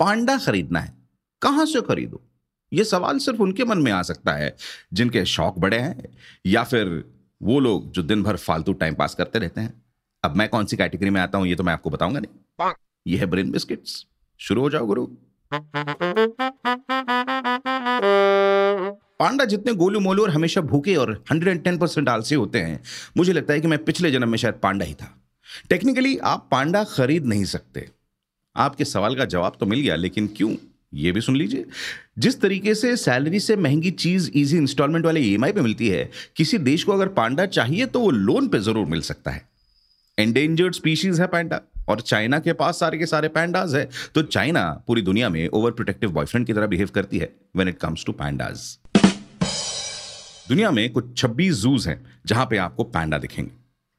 पांडा खरीदना है, कहां से खरीदो? ये सवाल सिर्फ उनके मन में आ सकता है जिनके शौक बड़े हैं, या फिर वो लोग जो दिन भर फालतू टाइम पास करते रहते हैं। अब मैं कौन सी कैटेगरी में आता हूं ये तो मैं आपको बताऊंगा नहीं। ये है ब्रेन बिस्किट्स। शुरू हो जाओ गुरु। पांडा जितने गोलू मोलू और हमेशा भूखे और 110% आलसी होते हैं, मुझे लगता है कि मैं पिछले जन्म में शायद पांडा ही था। टेक्निकली आप पांडा खरीद नहीं सकते। आपके सवाल का जवाब तो मिल गया, लेकिन क्यों ये भी सुन लीजिए। जिस तरीके से सैलरी से महंगी चीज इजी इंस्टॉलमेंट वाले EMI पे मिलती है, किसी देश को अगर पांडा चाहिए तो वो लोन पे जरूर मिल सकता है। एंडेंजर्ड स्पीशीज है पांडा, और चाइना के पास सारे के सारे पैंडाज है, तो चाइना पूरी दुनिया में ओवर प्रोटेक्टिव बॉयफ्रेंड की तरह बिहेव करती है when it comes to pandas. दुनिया में कुछ 26 जूज हैं जहां पे आपको पैंडा दिखेंगे।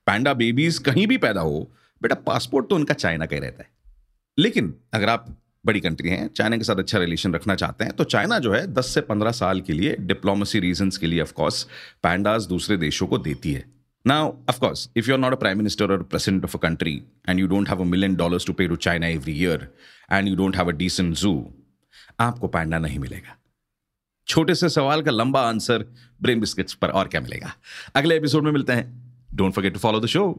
पैंडा बेबीज कहीं भी पैदा हो बेटा, पासपोर्ट तो उनका चाइना का ही रहता है। लेकिन अगर आप बड़ी कंट्री हैं, चाइना के साथ अच्छा रिलेशन रखना चाहते हैं, तो चाइना जो है 10 से 15 साल के लिए डिप्लोमेसी रीजंस के लिए ऑफकोर्स पैंडाज दूसरे देशों को देती है। Now, of course, if you're not a prime minister or a president of a country and you don't have $1 million to pay to China every year and you don't have a decent zoo, आपको पैंडा नहीं मिलेगा। छोटे से सवाल का लंबा answer brain biscuits पर और क्या मिलेगा। अगले एपिसोड में मिलते हैं। Don't forget to follow the show.